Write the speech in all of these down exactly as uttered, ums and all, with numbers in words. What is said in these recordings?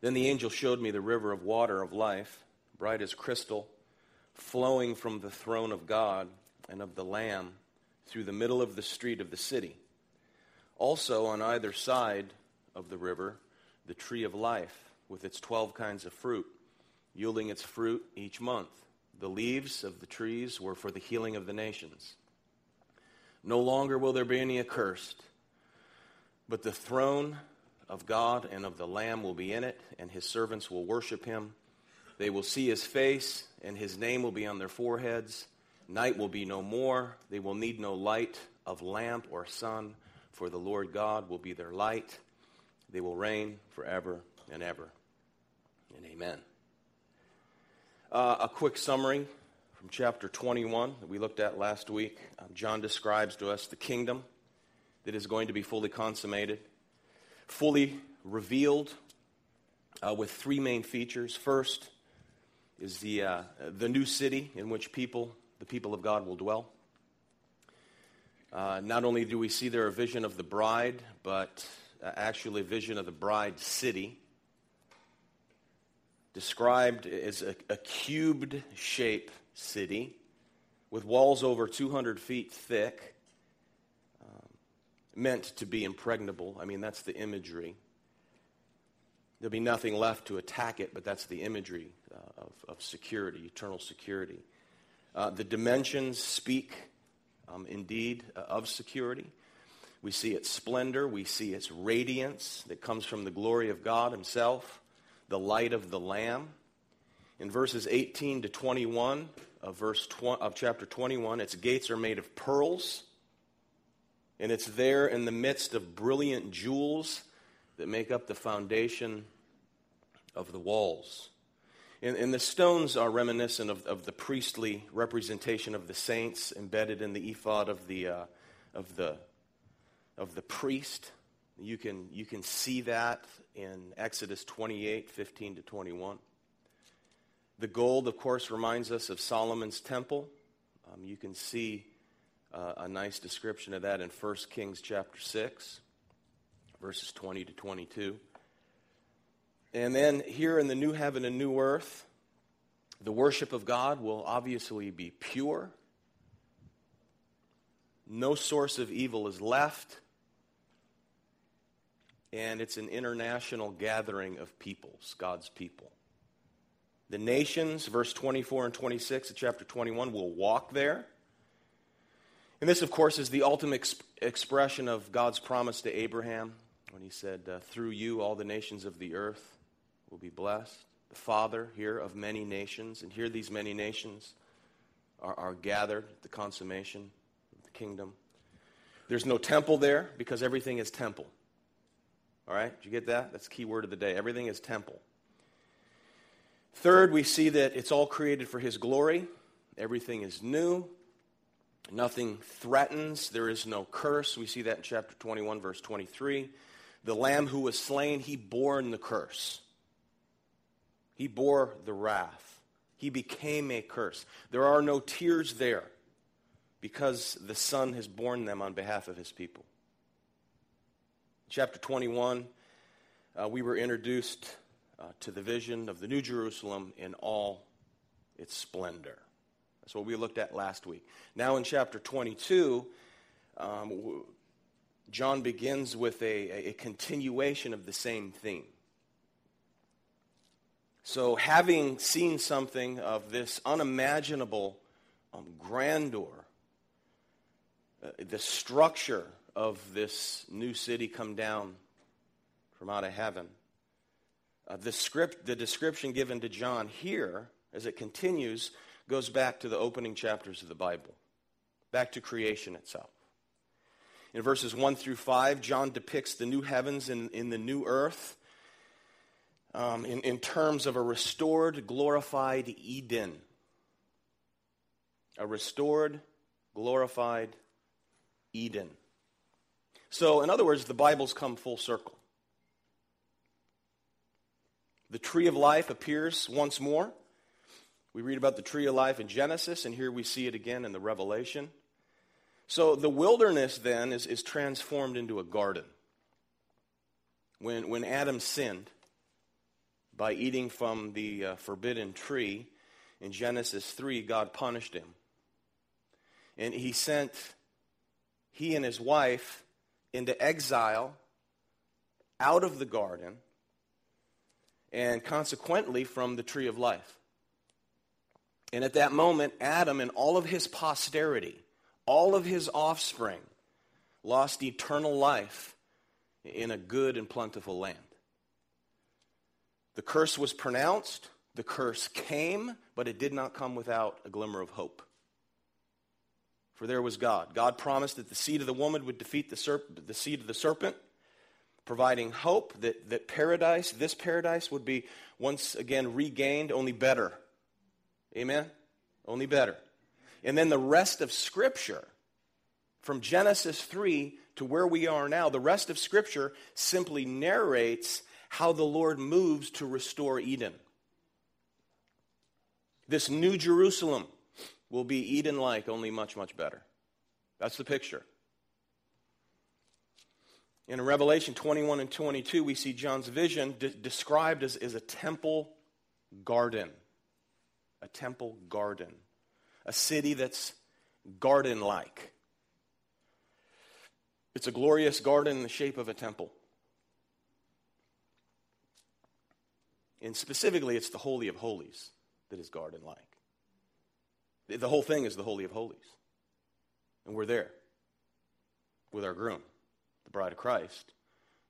Then the angel showed me the river of water of life, bright as crystal, flowing from the throne of God and of the Lamb through the middle of the street of the city. Also on either side of the river, the tree of life with its twelve kinds of fruit, yielding its fruit each month. The leaves of the trees were for the healing of the nations. No longer will there be any accursed, but the throne of God and of the Lamb will be in it, and his servants will worship him. They will see his face, and his name will be on their foreheads. Night will be no more. They will need no light of lamp or sun, for the Lord God will be their light. They will reign forever and ever. And amen. Uh, a quick summary from chapter twenty-one that we looked at last week. Um, John describes to us the kingdom that is going to be fully consummated, fully revealed uh, with three main features. First is the uh, the new city in which people, the people of God, will dwell. Uh, not only do we see there a vision of the bride, but uh, actually a vision of the bride city, described as a, a cubed shape city with walls over two hundred feet thick, meant to be impregnable. I mean, that's the imagery. There'll be nothing left to attack it, but that's the imagery uh, of, of security, eternal security. Uh, the dimensions speak, um, indeed, uh, of security. We see its splendor. We see its radiance that comes from the glory of God himself, the light of the Lamb. In verses eighteen to twenty-one of, verse tw- of chapter twenty-one, its gates are made of pearls, and it's there in the midst of brilliant jewels that make up the foundation of the walls. And, and the stones are reminiscent of, of the priestly representation of the saints embedded in the ephod of the uh, of the of the priest. You can you can see that in Exodus twenty-eight, fifteen to twenty-one. The gold, of course, reminds us of Solomon's temple. Um, you can see Uh, a nice description of that in First Kings chapter six, verses twenty to twenty-two. And then here in the new heaven and new earth, the worship of God will obviously be pure. No source of evil is left. And it's an international gathering of peoples, God's people. The nations, verse twenty-four and twenty-six of chapter twenty-one, will walk there. And this, of course, is the ultimate exp- expression of God's promise to Abraham when he said, uh, through you all the nations of the earth will be blessed. The father here of many nations, and here these many nations are, are gathered at the consummation of the kingdom. There's no temple there because everything is temple. All right, did you get that? That's the key word of the day. Everything is temple. Third, we see that it's all created for his glory. Everything is new. Nothing threatens. There is no curse. We see that in chapter twenty-one, verse twenty-three. The Lamb who was slain, he bore the curse. He bore the wrath. He became a curse. There are no tears there because the Son has borne them on behalf of his people. Chapter twenty-one, uh, we were introduced uh, to the vision of the New Jerusalem in all its splendor. That's what we looked at last week. Now in chapter twenty-two, um, John begins with a, a continuation of the same theme. So having seen something of this unimaginable um, grandeur, uh, the structure of this new city come down from out of heaven, uh, the script, the description given to John here, as it continues, goes back to the opening chapters of the Bible, back to creation itself. In verses one through five, John depicts the new heavens and in, in the new earth um, in, in terms of a restored, glorified Eden. A restored, glorified Eden. So, in other words, the Bible's come full circle. The tree of life appears once more. We read about the tree of life in Genesis, and here we see it again in the Revelation. So the wilderness then is, is transformed into a garden. When, when Adam sinned, by eating from the uh, forbidden tree, in Genesis three, God punished him. And he sent he and his wife into exile out of the garden and consequently from the tree of life. And at that moment, Adam and all of his posterity, all of his offspring, lost eternal life in a good and plentiful land. The curse was pronounced, the curse came, but it did not come without a glimmer of hope. For there was God. God promised that the seed of the woman would defeat the, serp- the seed of the serpent, providing hope that, that paradise, this paradise, would be once again regained, only better. Amen? Only better. And then the rest of Scripture, from Genesis three to where we are now, the rest of Scripture simply narrates how the Lord moves to restore Eden. This new Jerusalem will be Eden-like, only much, much better. That's the picture. And in Revelation twenty-one and twenty-two, we see John's vision de- described as, as a temple garden. A temple garden. A city that's garden-like. It's a glorious garden in the shape of a temple. And specifically, it's the Holy of Holies that is garden-like. The whole thing is the Holy of Holies. And we're there with our groom, the bride of Christ,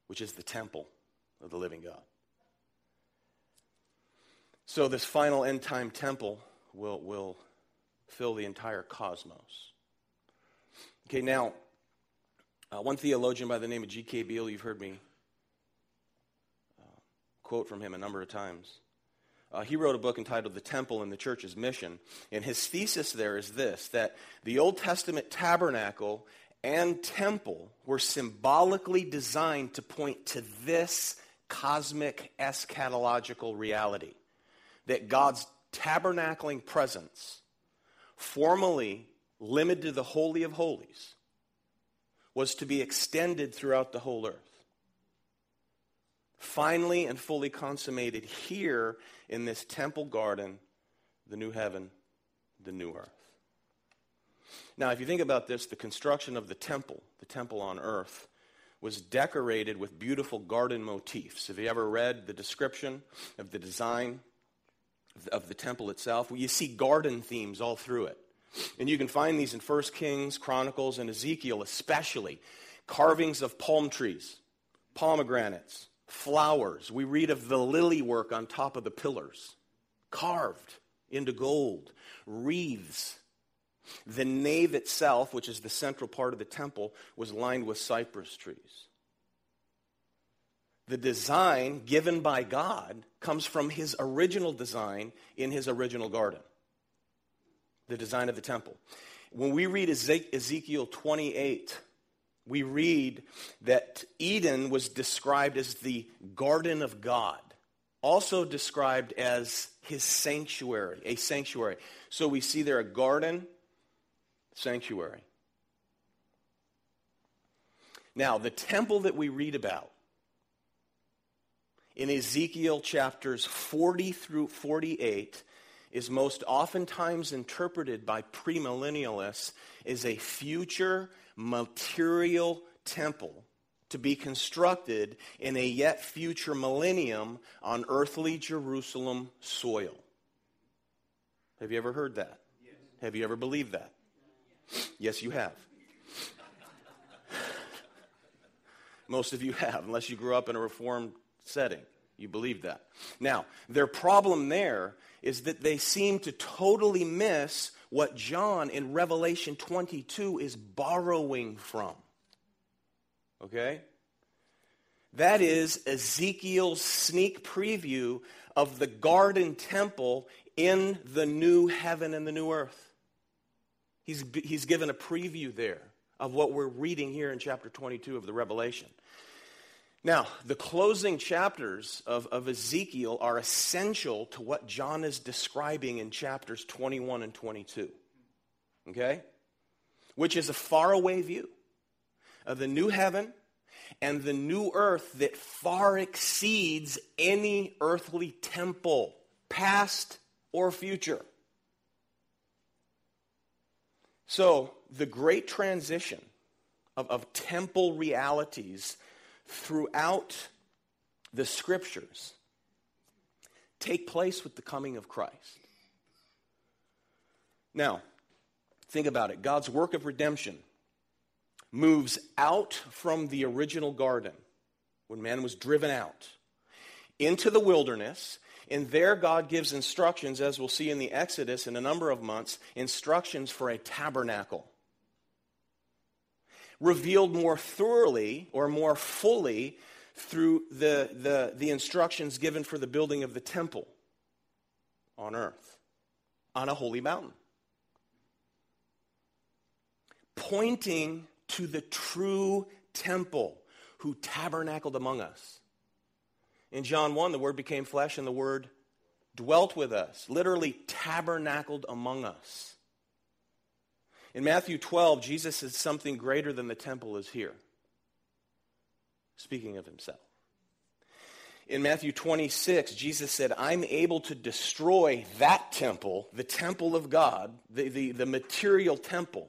which is the temple of the living God. So this final end-time temple will, will fill the entire cosmos. Okay, now, uh, one theologian by the name of G K Beale, you've heard me uh, quote from him a number of times. Uh, he wrote a book entitled The Temple and the Church's Mission, and his thesis there is this, that the Old Testament tabernacle and temple were symbolically designed to point to this cosmic eschatological reality, that God's tabernacling presence, formally limited to the Holy of Holies, was to be extended throughout the whole earth. Finally and fully consummated here in this temple garden, the new heaven, the new earth. Now, if you think about this, the construction of the temple, the temple on earth, was decorated with beautiful garden motifs. Have you ever read the description of the design of the temple itself? Well, you see garden themes all through it. And you can find these in First Kings, Chronicles, and Ezekiel especially. Carvings of palm trees, pomegranates, flowers. We read of the lily work on top of the pillars, carved into gold, wreaths. The nave itself, which is the central part of the temple, was lined with cypress trees. The design given by God comes from his original design in his original garden, the design of the temple. When we read Ezekiel twenty-eight, we read that Eden was described as the garden of God, also described as his sanctuary, a sanctuary. So we see there a garden, sanctuary. Now, the temple that we read about in Ezekiel chapters forty through forty-eight is most oftentimes interpreted by premillennialists as a future material temple to be constructed in a yet future millennium on earthly Jerusalem soil. Have you ever heard that? Yes. Have you ever believed that? Yes, yes you have. Most of you have, unless you grew up in a Reformed setting. You believe that. Now, their problem there is that they seem to totally miss what John in Revelation twenty-two is borrowing from. Okay? That is Ezekiel's sneak preview of the garden temple in the new heaven and the new earth. He's, he's given a preview there of what we're reading here in chapter twenty-two of the Revelation. Now, the closing chapters of, of Ezekiel are essential to what John is describing in chapters twenty-one and twenty-two, okay? Which is a faraway view of the new heaven and the new earth that far exceeds any earthly temple, past or future. So the great transition of, of temple realities throughout the scriptures take place with the coming of Christ. Now, think about it. God's work of redemption moves out from the original garden, when man was driven out, into the wilderness, and there God gives instructions, as we'll see in the Exodus in a number of months, instructions for a tabernacle. Revealed more thoroughly or more fully through the, the, the instructions given for the building of the temple on earth, on a holy mountain. Pointing to the true temple who tabernacled among us. In John one, the Word became flesh and the Word dwelt with us, literally tabernacled among us. In Matthew twelve, Jesus says something greater than the temple is here, speaking of himself. In Matthew twenty-six, Jesus said, I'm able to destroy that temple, the temple of God, the, the, the material temple,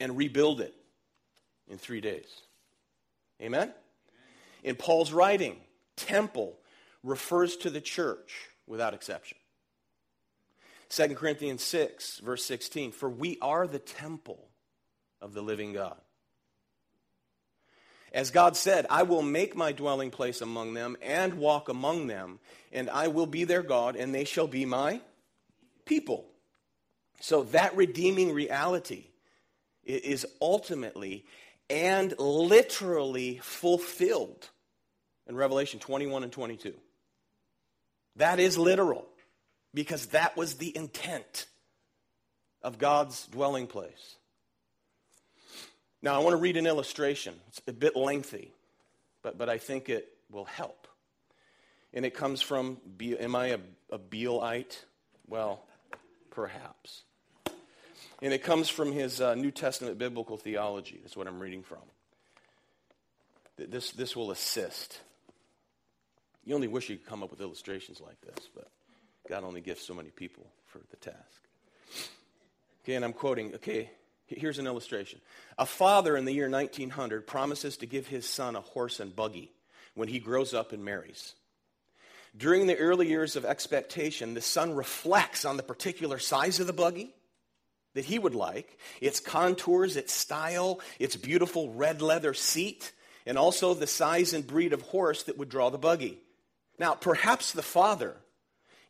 and rebuild it in three days. Amen? In Paul's writing, temple refers to the church without exception. Second Corinthians six, verse sixteen, for we are the temple of the living God. As God said, I will make my dwelling place among them and walk among them, and I will be their God, and they shall be my people. So that redeeming reality is ultimately and literally fulfilled in Revelation twenty-one and twenty-two. That is literal, because that was the intent of God's dwelling place. Now, I want to read an illustration. It's a bit lengthy, but, but I think it will help. And it comes from, am I a, a Bealeite? Well, perhaps. And it comes from his uh, New Testament biblical theology. That's what I'm reading from. This, this will assist. You only wish you could come up with illustrations like this, but God only gives so many people for the task. Okay, and I'm quoting, okay, here's an illustration. A father in the year nineteen hundred promises to give his son a horse and buggy when he grows up and marries. During the early years of expectation, the son reflects on the particular size of the buggy that he would like, its contours, its style, its beautiful red leather seat, and also the size and breed of horse that would draw the buggy. Now, perhaps the father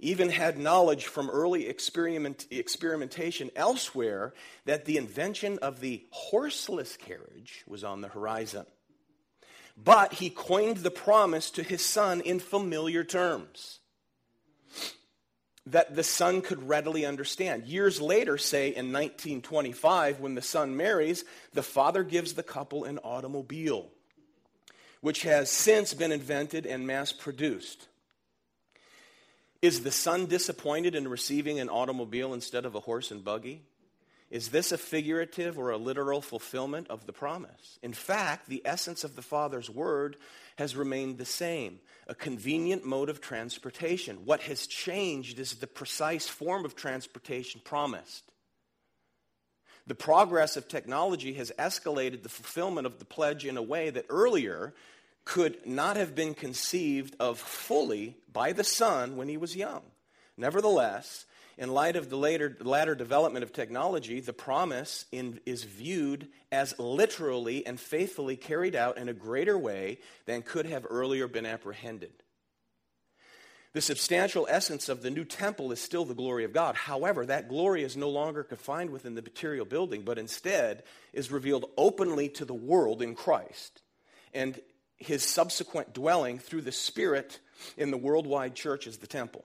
even had knowledge from early experiment, experimentation elsewhere that the invention of the horseless carriage was on the horizon. But he coined the promise to his son in familiar terms that the son could readily understand. Years later, say in nineteen twenty-five, when the son marries, the father gives the couple an automobile, which has since been invented and mass-produced. Is the son disappointed in receiving an automobile instead of a horse and buggy? Is this a figurative or a literal fulfillment of the promise? In fact, the essence of the Father's word has remained the same, a convenient mode of transportation. What has changed is the precise form of transportation promised. The progress of technology has escalated the fulfillment of the pledge in a way that earlier could not have been conceived of fully by the Son when he was young. Nevertheless, in light of the later, latter development of technology, the promise in, is viewed as literally and faithfully carried out in a greater way than could have earlier been apprehended. The substantial essence of the new temple is still the glory of God. However, that glory is no longer confined within the material building, but instead is revealed openly to the world in Christ and his subsequent dwelling through the Spirit in the worldwide church as the temple.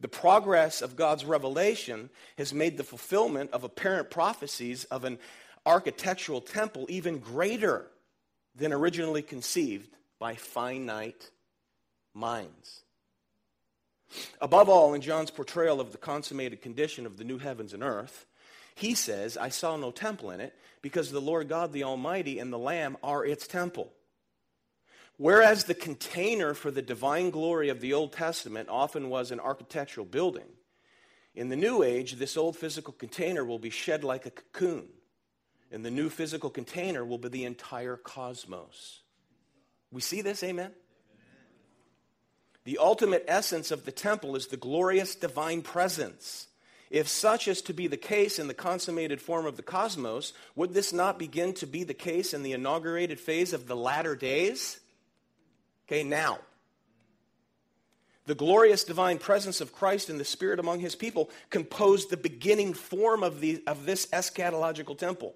The progress of God's revelation has made the fulfillment of apparent prophecies of an architectural temple even greater than originally conceived by finite minds. Above all, in John's portrayal of the consummated condition of the new heavens and earth, He says, I saw no temple in it, because the Lord God, the Almighty, and the Lamb are its temple. Whereas the container for the divine glory of the Old Testament often was an architectural building, in the New Age, this old physical container will be shed like a cocoon, and the new physical container will be the entire cosmos. We see this, amen? Amen. The ultimate essence of the temple is the glorious divine presence. If such is to be the case in the consummated form of the cosmos, would this not begin to be the case in the inaugurated phase of the latter days? Okay, now. The glorious divine presence of Christ and the Spirit among his people composed the beginning form of, the, of this eschatological temple.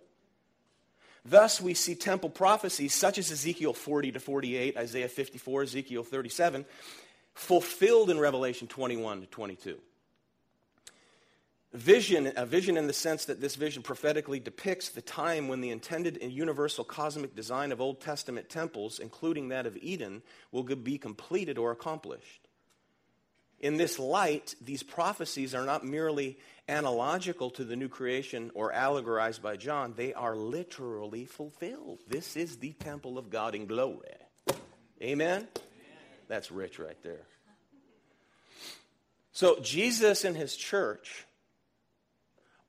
Thus, we see temple prophecies such as Ezekiel forty to forty-eight, Isaiah fifty-four, Ezekiel thirty-seven, fulfilled in Revelation twenty-one to twenty-two. Vision, a vision in the sense that this vision prophetically depicts the time when the intended and universal cosmic design of Old Testament temples, including that of Eden, will be completed or accomplished. In this light, these prophecies are not merely analogical to the new creation or allegorized by John. They are literally fulfilled. This is the temple of God in glory. Amen? Amen. That's rich right there. So Jesus and his church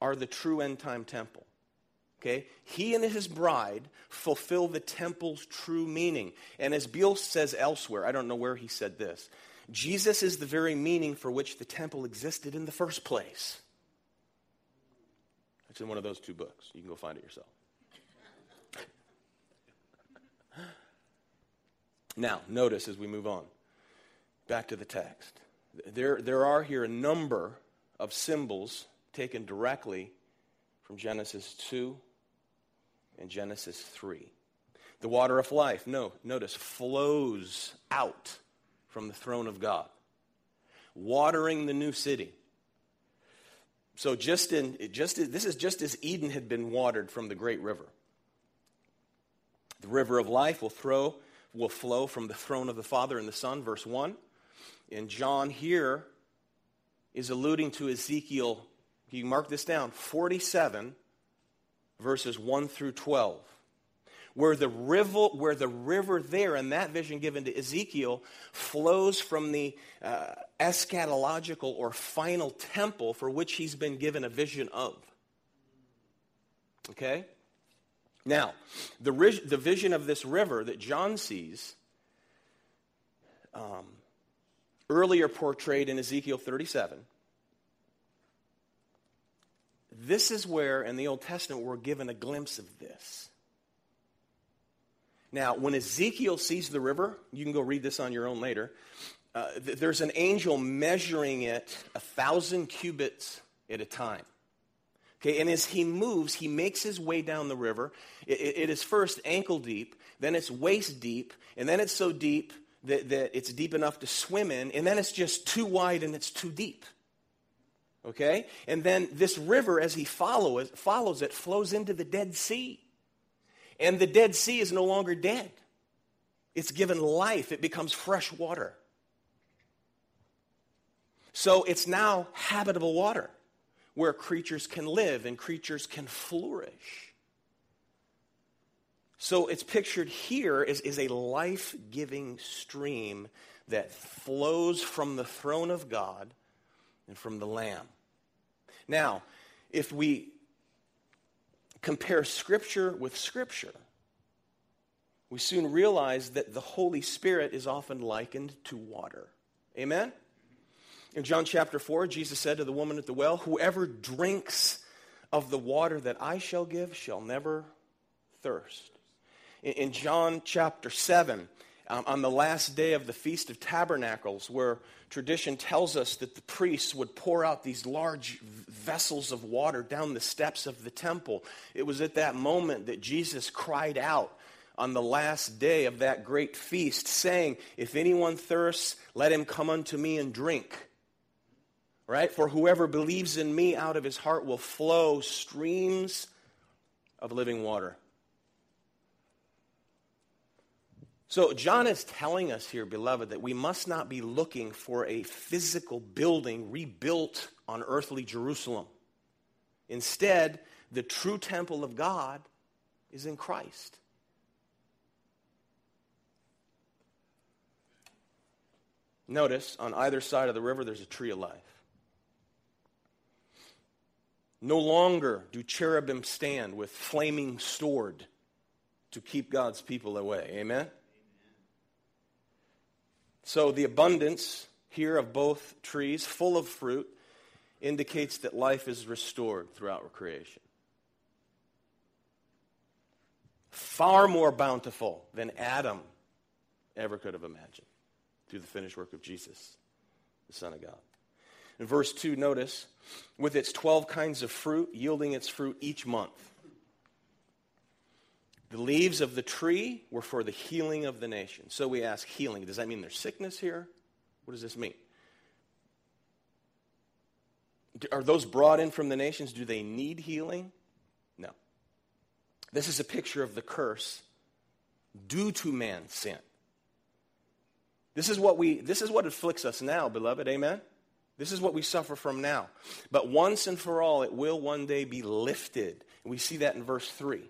are the true end-time temple, okay? He and his bride fulfill the temple's true meaning. And as Beale says elsewhere, I don't know where he said this, Jesus is the very meaning for which the temple existed in the first place. It's in one of those two books. You can go find it yourself. Now, notice as we move on, back to the text. There, there are here a number of symbols taken directly from Genesis two and Genesis three. The water of life, no, notice, flows out from the throne of God, watering the new city. So just in just this is just as Eden had been watered from the great river. The river of life will throw will flow from the throne of the Father and the Son, verse one. And John here is alluding to Ezekiel. You mark this down, forty-seven, verses one through twelve, where the river, where the river there in that vision given to Ezekiel flows from the uh, eschatological or final temple for which he's been given a vision of. Okay? Now, the, ri- the vision of this river that John sees, um, earlier portrayed in Ezekiel thirty-seven, this is where, in the Old Testament, we're given a glimpse of this. Now, when Ezekiel sees the river, you can go read this on your own later, uh, th- there's an angel measuring it a thousand cubits at a time. Okay, and as he moves, he makes his way down the river. It, it, it is first ankle deep, then it's waist deep, and then it's so deep that, that it's deep enough to swim in, and then it's just too wide and it's too deep. Okay? And then this river, as he follow it, follows it, flows into the Dead Sea. And the Dead Sea is no longer dead. It's given life. It becomes fresh water. So it's now habitable water where creatures can live and creatures can flourish. So it's pictured here as, as a life-giving stream that flows from the throne of God and from the Lamb. Now, if we compare Scripture with Scripture, we soon realize that the Holy Spirit is often likened to water. Amen? In John chapter four, Jesus said to the woman at the well, "Whoever drinks of the water that I shall give shall never thirst." In John chapter seven, Um, on the last day of the Feast of Tabernacles, where tradition tells us that the priests would pour out these large vessels of water down the steps of the temple, it was at that moment that Jesus cried out on the last day of that great feast, saying, "If anyone thirsts, let him come unto me and drink." Right? "For whoever believes in me, out of his heart will flow streams of living water." So John is telling us here, beloved, that we must not be looking for a physical building rebuilt on earthly Jerusalem. Instead, the true temple of God is in Christ. Notice, on either side of the river, there's a tree of life. No longer do cherubim stand with flaming sword to keep God's people away. Amen? Amen. So the abundance here of both trees, full of fruit, indicates that life is restored throughout creation. Far more bountiful than Adam ever could have imagined through the finished work of Jesus, the Son of God. In verse two, notice, with its twelve kinds of fruit, yielding its fruit each month. The leaves of the tree were for the healing of the nation. So we ask, healing, does that mean there's sickness here? What does this mean? Are those brought in from the nations? Do they need healing? No. This is a picture of the curse due to man's sin. This is what we, this is what afflicts us now, beloved. Amen? This is what we suffer from now. But once and for all, it will one day be lifted. And we see that in verse three.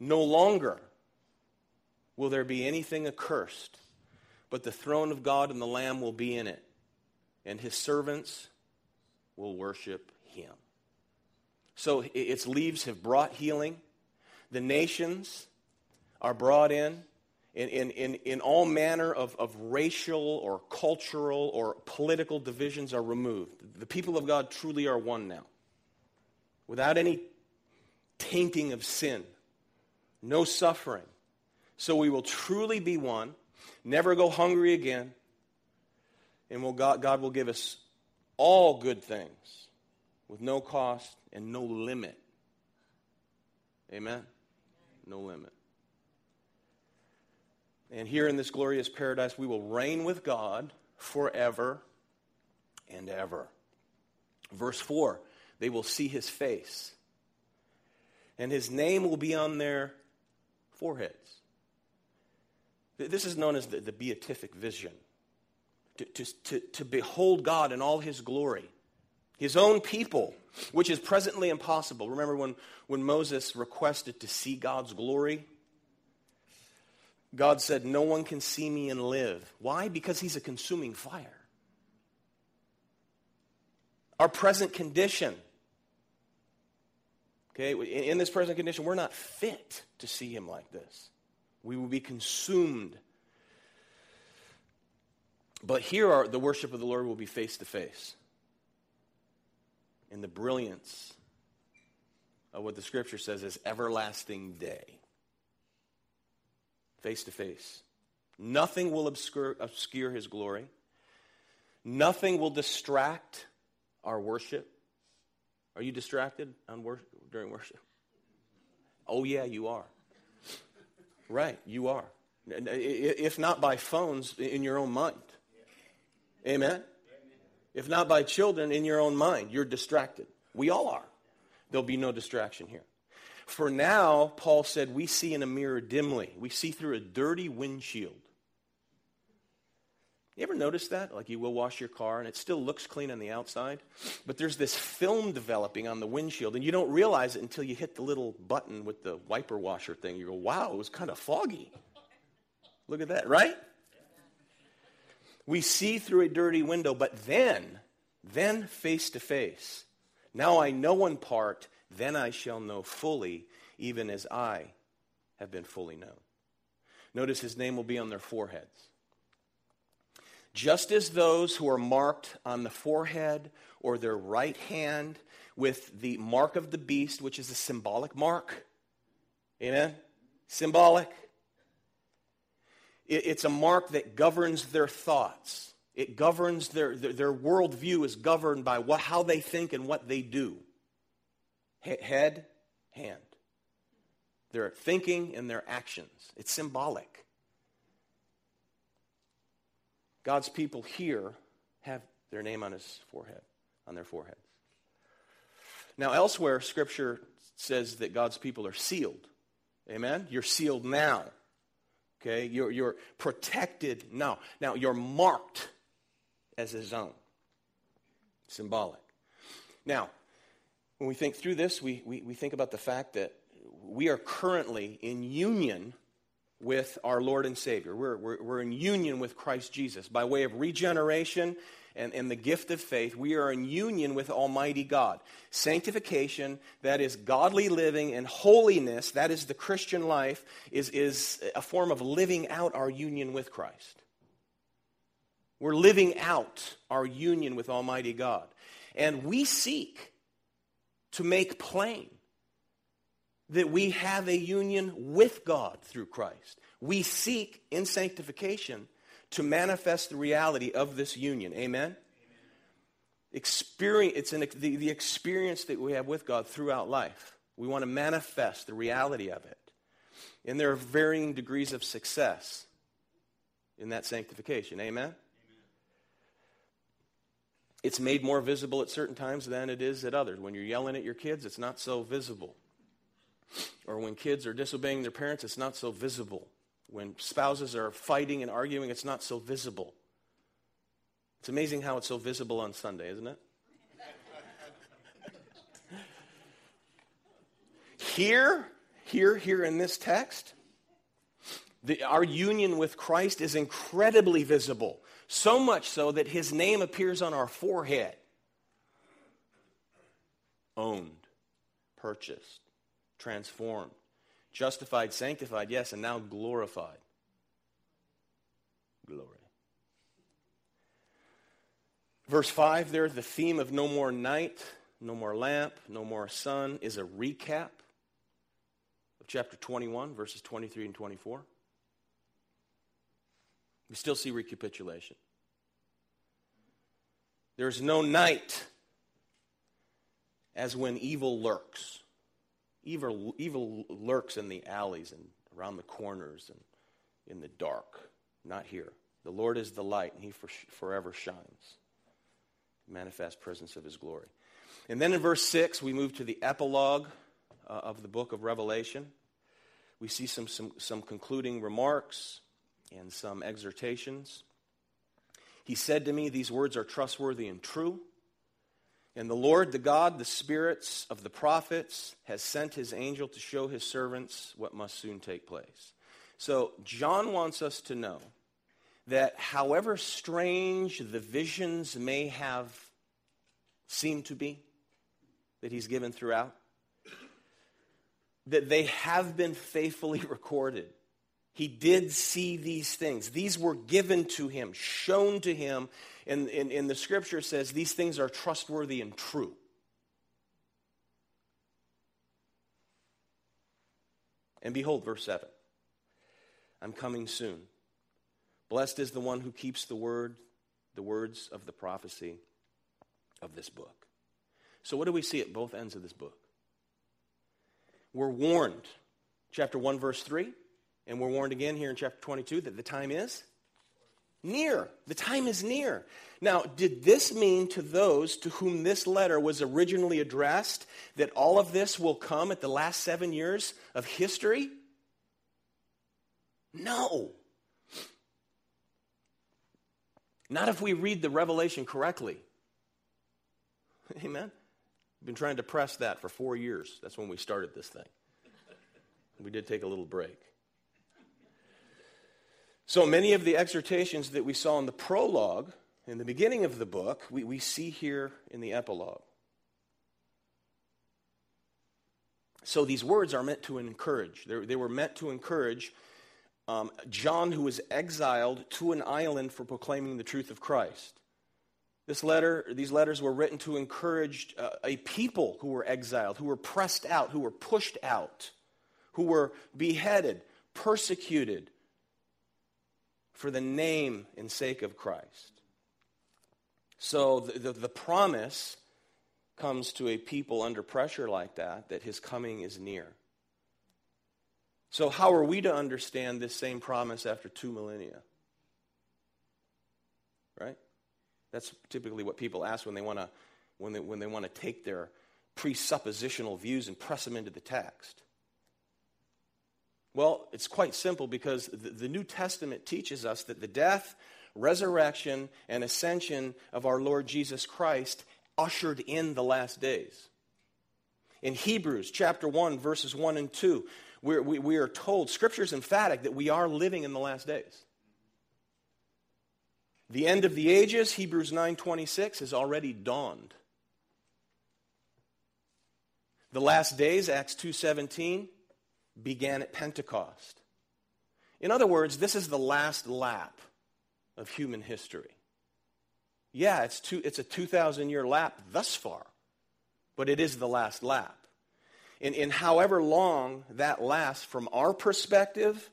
No longer will there be anything accursed, but the throne of God and the Lamb will be in it, and his servants will worship him. So its leaves have brought healing. The nations are brought in. In, in, in, in all manner of, of racial or cultural or political divisions are removed. The people of God truly are one now. Without any tainting of sin. No suffering. So we will truly be one. Never go hungry again. And we'll, God, God will give us all good things with no cost and no limit. Amen? No limit. And here in this glorious paradise, we will reign with God forever and ever. Verse four, they will see his face, and his name will be on their foreheads. This is known as the, the beatific vision, to, to, to, to behold God in all his glory, his own people, which is presently impossible. Remember when, when Moses requested to see God's glory? God said, no one can see me and live. Why? Because he's a consuming fire. Our present condition, okay, in this present condition, we're not fit to see him like this. We will be consumed. But here are, the worship of the Lord will be face to face. In the brilliance of what the scripture says is everlasting day. Face to face. Nothing will obscure, obscure his glory. Nothing will distract our worship. Are you distracted on worship, during worship? Oh yeah, you are. Right, you are. If not by phones, in your own mind. Amen? Amen. If not by children, in your own mind, you're distracted. We all are. There'll be no distraction here. For now, Paul said, we see in a mirror dimly. We see through a dirty windshield. You ever notice that? Like you will wash your car and it still looks clean on the outside, but there's this film developing on the windshield and you don't realize it until you hit the little button with the wiper washer thing. You go, wow, it was kind of foggy. Look at that, right? We see through a dirty window, but then, then face to face. Now I know in part, then I shall know fully, even as I have been fully known. Notice his name will be on their foreheads. Just as those who are marked on the forehead or their right hand with the mark of the beast, which is a symbolic mark. Amen? Symbolic. It's a mark that governs their thoughts. It governs their, their, their worldview is governed by what, how they think and what they do. Head, hand. Their thinking and their actions. It's symbolic. God's people here have their name on his forehead, on their forehead. Now elsewhere, Scripture says that God's people are sealed. Amen? You're sealed now. Okay? You're, you're protected now. Now you're marked as his own. Symbolic. Now, When we think through this, we, we, we think about the fact that we are currently in union with our Lord and Savior. We're, we're, we're in union with Christ Jesus. By way of regeneration and, and the gift of faith, we are in union with Almighty God. Sanctification, that is godly living, and holiness, that is the Christian life, is, is a form of living out our union with Christ. We're living out our union with Almighty God. And we seek to make plain that we have a union with God through Christ. We seek in sanctification to manifest the reality of this union. Amen? Amen. Experience, it's an, the, the experience that we have with God throughout life. We want to manifest the reality of it. And there are varying degrees of success in that sanctification. Amen? It's made more visible at certain times than it is at others. When you're yelling at your kids, it's not so visible. Or when kids are disobeying their parents, it's not so visible. When spouses are fighting and arguing, it's not so visible. It's amazing how it's so visible on Sunday, isn't it? Here, here, here in this text, the, our union with Christ is incredibly visible. So much so that his name appears on our forehead. Owned, purchased, transformed, justified, sanctified, yes, and now glorified. Glory. Verse five there, the theme of no more night, no more lamp, no more sun is a recap of chapter twenty-one, verses twenty-three and twenty-four. We still see recapitulation. There's no night as when evil lurks. Evil, evil lurks in the alleys and around the corners and in the dark. Not here. The Lord is the light, and he for, forever shines. Manifest presence of his glory. And then in verse six, we move to the epilogue uh, of the book of Revelation. We see some some, some concluding remarks and some exhortations. He said to me, these words are trustworthy and true. And the Lord, the God, the spirits of the prophets, has sent his angel to show his servants what must soon take place. So John wants us to know that however strange the visions may have seemed to be that he's given throughout, that they have been faithfully recorded. He did see these things. These were given to him, shown to him. And, and, and the scripture says these things are trustworthy and true. And behold, verse seven. I'm coming soon. Blessed is the one who keeps the word, the words of the prophecy of this book. So what do we see at both ends of this book? We're warned. Chapter one, verse three. And we're warned again here in chapter twenty-two that the time is near. The time is near. Now, did this mean to those to whom this letter was originally addressed that all of this will come at the last seven years of history? No. Not if we read the Revelation correctly. Amen. I've been trying to press that for four years. That's when we started this thing. We did take a little break. So many of the exhortations that we saw in the prologue, in the beginning of the book, we, we see here in the epilogue. So these words are meant to encourage. They're, they were meant to encourage um, John, who was exiled to an island for proclaiming the truth of Christ. This letter, these letters were written to encourage uh, a people who were exiled, who were pressed out, who were pushed out, who were beheaded, persecuted, for the name and sake of Christ. So the, the, the promise comes to a people under pressure like that, that his coming is near. So how are we to understand this same promise after two millennia? Right? That's typically what people ask when they want to when they, when they want to take their presuppositional views and press them into the text. Well, it's quite simple because the New Testament teaches us that the death, resurrection, and ascension of our Lord Jesus Christ ushered in the last days. In Hebrews chapter one, verses one and two, we're, we, we are told, Scripture's emphatic, that we are living in the last days. The end of the ages, Hebrews nine twenty-six, has already dawned. The last days, Acts two seventeen, began at Pentecost. In other words, this is the last lap of human history. Yeah, it's, two, it's a two thousand year lap thus far, but it is the last lap. And in however long that lasts, from our perspective,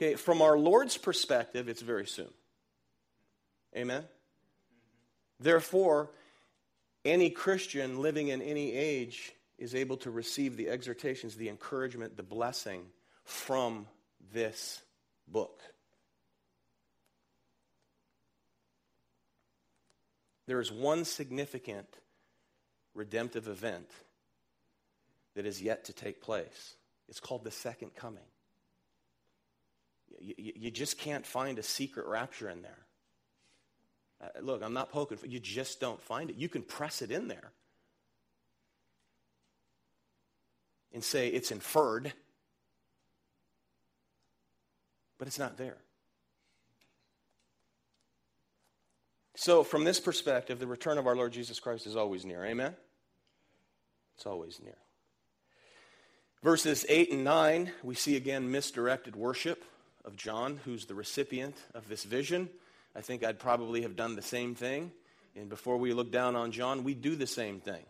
okay, from our Lord's perspective, it's very soon. Amen? Therefore, any Christian living in any age is able to receive the exhortations, the encouragement, the blessing from this book. There is one significant redemptive event that is yet to take place. It's called the second coming. You, you, you just can't find a secret rapture in there. Uh, look, I'm not poking. You just don't find it. You can press it in there and say it's inferred, but it's not there. So from this perspective, the return of our Lord Jesus Christ is always near. Amen? It's always near. Verses eight and nine, we see again misdirected worship of John, who's the recipient of this vision. I think I'd probably have done the same thing. And before we look down on John, we do the same thing.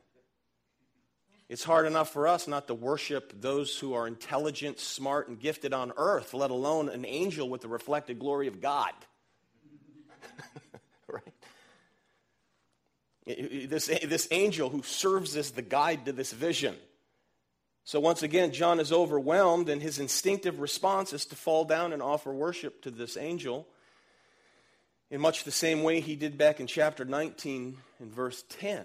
It's hard enough for us not to worship those who are intelligent, smart, and gifted on earth, let alone an angel with the reflected glory of God. Right? This, this angel who serves as the guide to this vision. So once again, John is overwhelmed, and his instinctive response is to fall down and offer worship to this angel in much the same way he did back in chapter nineteen and verse ten.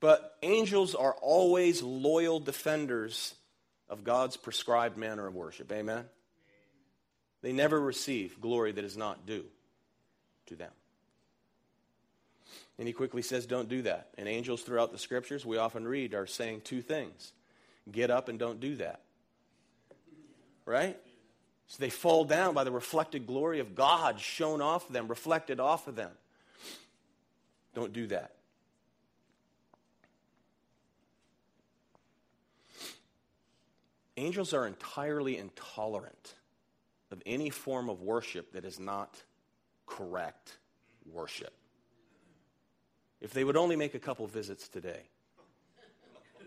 But angels are always loyal defenders of God's prescribed manner of worship. Amen? They never receive glory that is not due to them. And he quickly says, don't do that. And angels throughout the Scriptures, we often read, are saying two things. Get up and don't do that. Right? So they fall down by the reflected glory of God shown off of them, reflected off of them. Don't do that. Angels are entirely intolerant of any form of worship that is not correct worship. If they would only make a couple visits today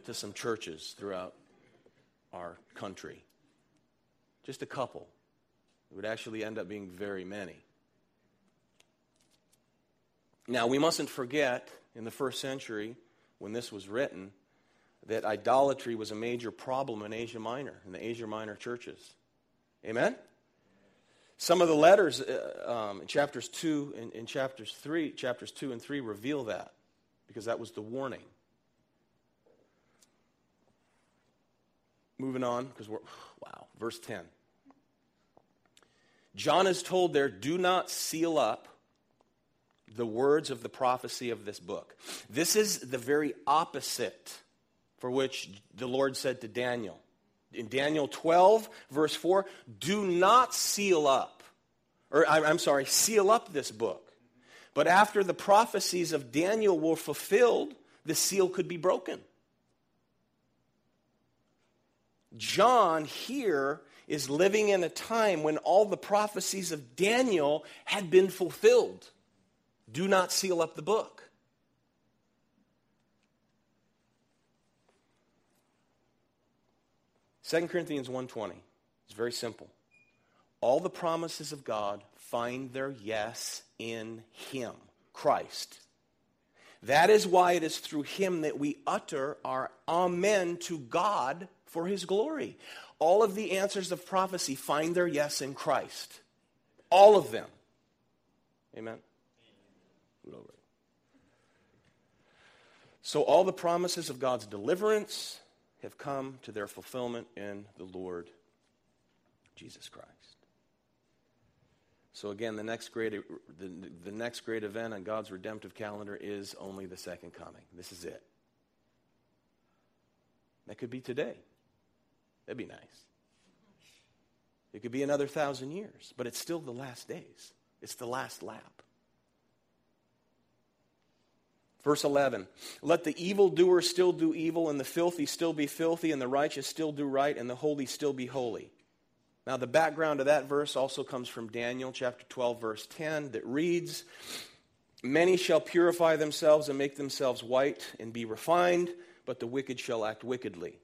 to some churches throughout our country, just a couple, it would actually end up being very many. Now, we mustn't forget, in the first century, when this was written, that idolatry was a major problem in Asia Minor, in the Asia Minor churches. Amen? Some of the letters uh, um, in chapters two and in chapters three, chapters two and three reveal that, because that was the warning. Moving on, because we're wow, verse ten. John is told there, do not seal up the words of the prophecy of this book. This is the very opposite for which the Lord said to Daniel. In Daniel twelve, verse four, do not seal up, or I'm sorry, seal up this book. But after the prophecies of Daniel were fulfilled, the seal could be broken. John here is living in a time when all the prophecies of Daniel had been fulfilled. Do not seal up the book. Second Corinthians one twenty. It's very simple. All the promises of God find their yes in him, Christ. That is why it is through him that we utter our amen to God for his glory. All of the answers of prophecy find their yes in Christ. All of them. Amen. Glory. So all the promises of God's deliverance have come to their fulfillment in the Lord Jesus Christ. So again, the next great, the, the next great event on God's redemptive calendar is only the second coming. This is it. That could be today. That'd be nice. It could be another thousand years, but it's still the last days. It's the last lap. Verse eleven, let the evildoer still do evil, and the filthy still be filthy, and the righteous still do right, and the holy still be holy. Now, the background of that verse also comes from Daniel chapter twelve, verse ten, that reads, many shall purify themselves and make themselves white and be refined, but the wicked shall act wickedly.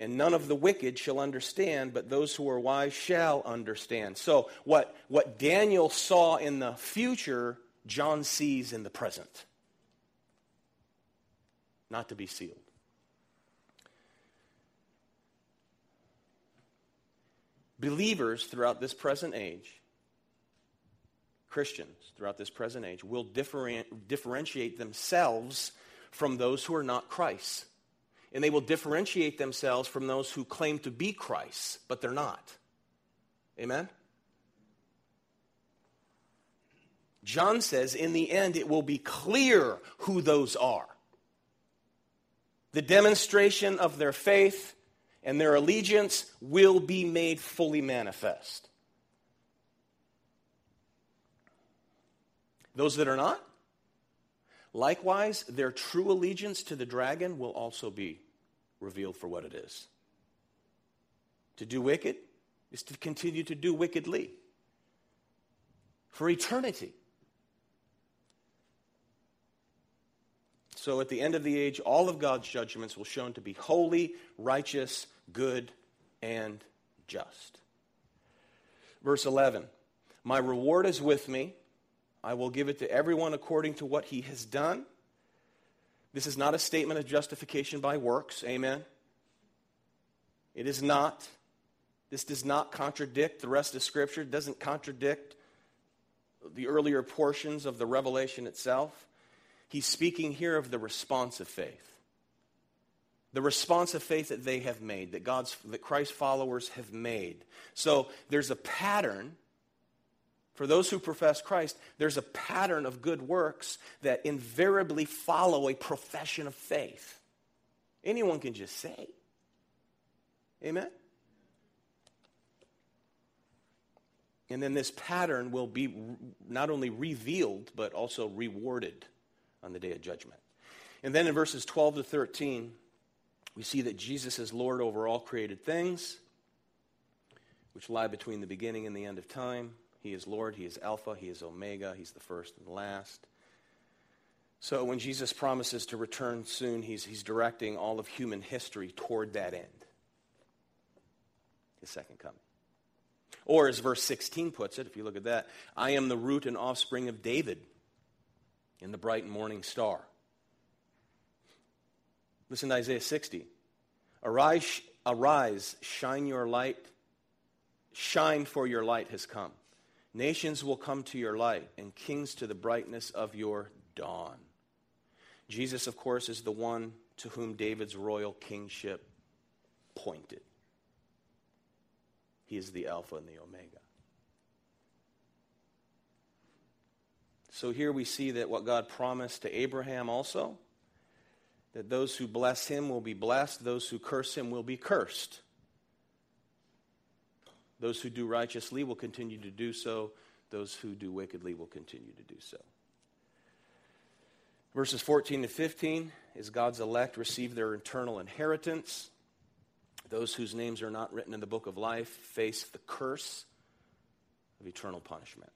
And none of the wicked shall understand, but those who are wise shall understand. So what, what Daniel saw in the future, John sees in the present. Not to be sealed. Believers throughout this present age, Christians throughout this present age, will different, differentiate themselves from those who are not Christ. And they will differentiate themselves from those who claim to be Christ, but they're not. Amen? John says, in the end, it will be clear who those are. The demonstration of their faith and their allegiance will be made fully manifest. Those that are not, likewise, their true allegiance to the dragon will also be revealed for what it is. To do wicked is to continue to do wickedly for eternity. So at the end of the age, all of God's judgments will shown to be holy, righteous, good, and just. Verse eleven, my reward is with me. I will give it to everyone according to what he has done. This is not a statement of justification by works. Amen. It is not. This does not contradict the rest of Scripture. It doesn't contradict the earlier portions of the Revelation itself. He's speaking here of the response of faith. The response of faith that they have made, that God's, that Christ's followers have made. So there's a pattern. For those who profess Christ, there's a pattern of good works that invariably follow a profession of faith. Anyone can just say. Amen? And then this pattern will be not only revealed, but also rewarded on the day of judgment. And then in verses twelve to thirteen, we see that Jesus is Lord over all created things, which lie between the beginning and the end of time. He is Lord, he is Alpha, he is Omega, he's the first and last. So when Jesus promises to return soon, he's, he's directing all of human history toward that end. His second coming. Or as verse sixteen puts it, if you look at that, I am the root and offspring of David, in the bright morning star. Listen to Isaiah sixty. Arise, arise, shine your light. Shine, for your light has come. Nations will come to your light, and kings to the brightness of your dawn. Jesus, of course, is the one to whom David's royal kingship pointed. He is the Alpha and the Omega. So here we see that what God promised to Abraham also, that those who bless him will be blessed, those who curse him will be cursed. Those who do righteously will continue to do so. Those who do wickedly will continue to do so. Verses fourteen to fifteen is God's elect receive their eternal inheritance. Those whose names are not written in the book of life face the curse of eternal punishment.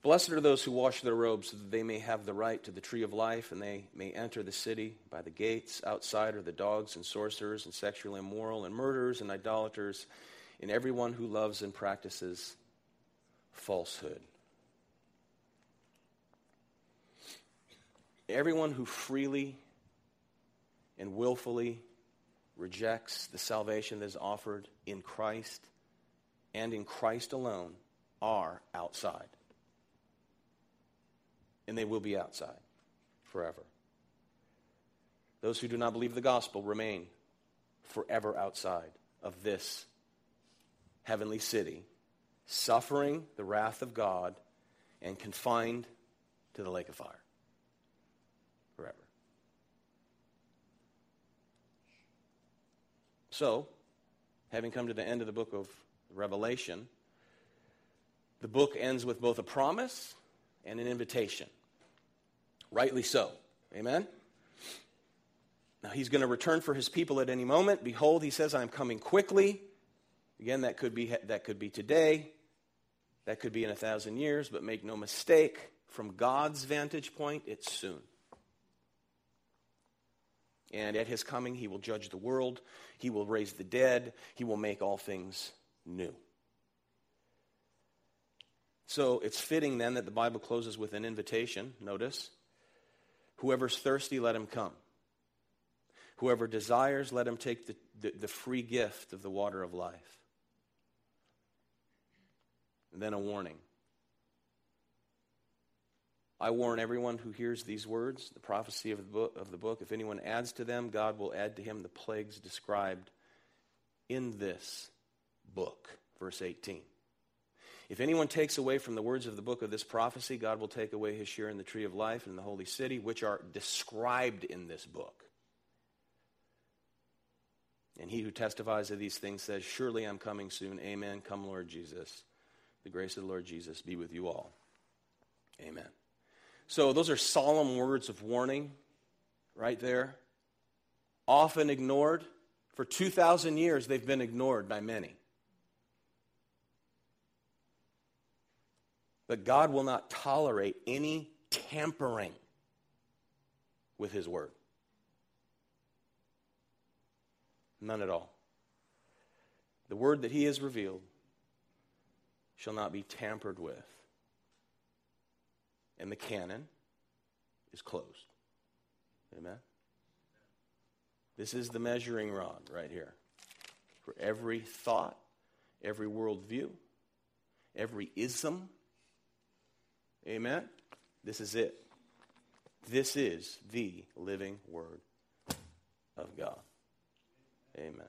Blessed are those who wash their robes so that they may have the right to the tree of life, and they may enter the city by the gates. Outside are the dogs and sorcerers and sexually immoral and murderers and idolaters and everyone who loves and practices falsehood. Everyone who freely and willfully rejects the salvation that is offered in Christ and in Christ alone are outside. And they will be outside forever. Those who do not believe the gospel remain forever outside of this heavenly city, suffering the wrath of God and confined to the lake of fire forever. So, having come to the end of the book of Revelation, the book ends with both a promise and an invitation. Rightly so. Amen? Now, he's going to return for his people at any moment. Behold, he says, I am coming quickly. Again, that could be that could be today. That could be in a thousand years. But make no mistake, from God's vantage point, it's soon. And at his coming, he will judge the world. He will raise the dead. He will make all things new. So it's fitting then that the Bible closes with an invitation. Notice, whoever's thirsty, let him come. Whoever desires, let him take the, the, the free gift of the water of life. And then a warning. I warn everyone who hears these words, the prophecy of the book, of the book, if anyone adds to them, God will add to him the plagues described in this book. Verse eighteen. If anyone takes away from the words of the book of this prophecy, God will take away his share in the tree of life and in the holy city, which are described in this book. And he who testifies of these things says, surely I'm coming soon. Amen. Come, Lord Jesus. The grace of the Lord Jesus be with you all. Amen. So those are solemn words of warning right there. Often ignored. For two thousand years, they've been ignored by many. But God will not tolerate any tampering with his word. None at all. The word that he has revealed shall not be tampered with. And the canon is closed. Amen? This is the measuring rod right here. For every thought, every worldview, every ism. Amen? This is it. This is the living word of God. Amen.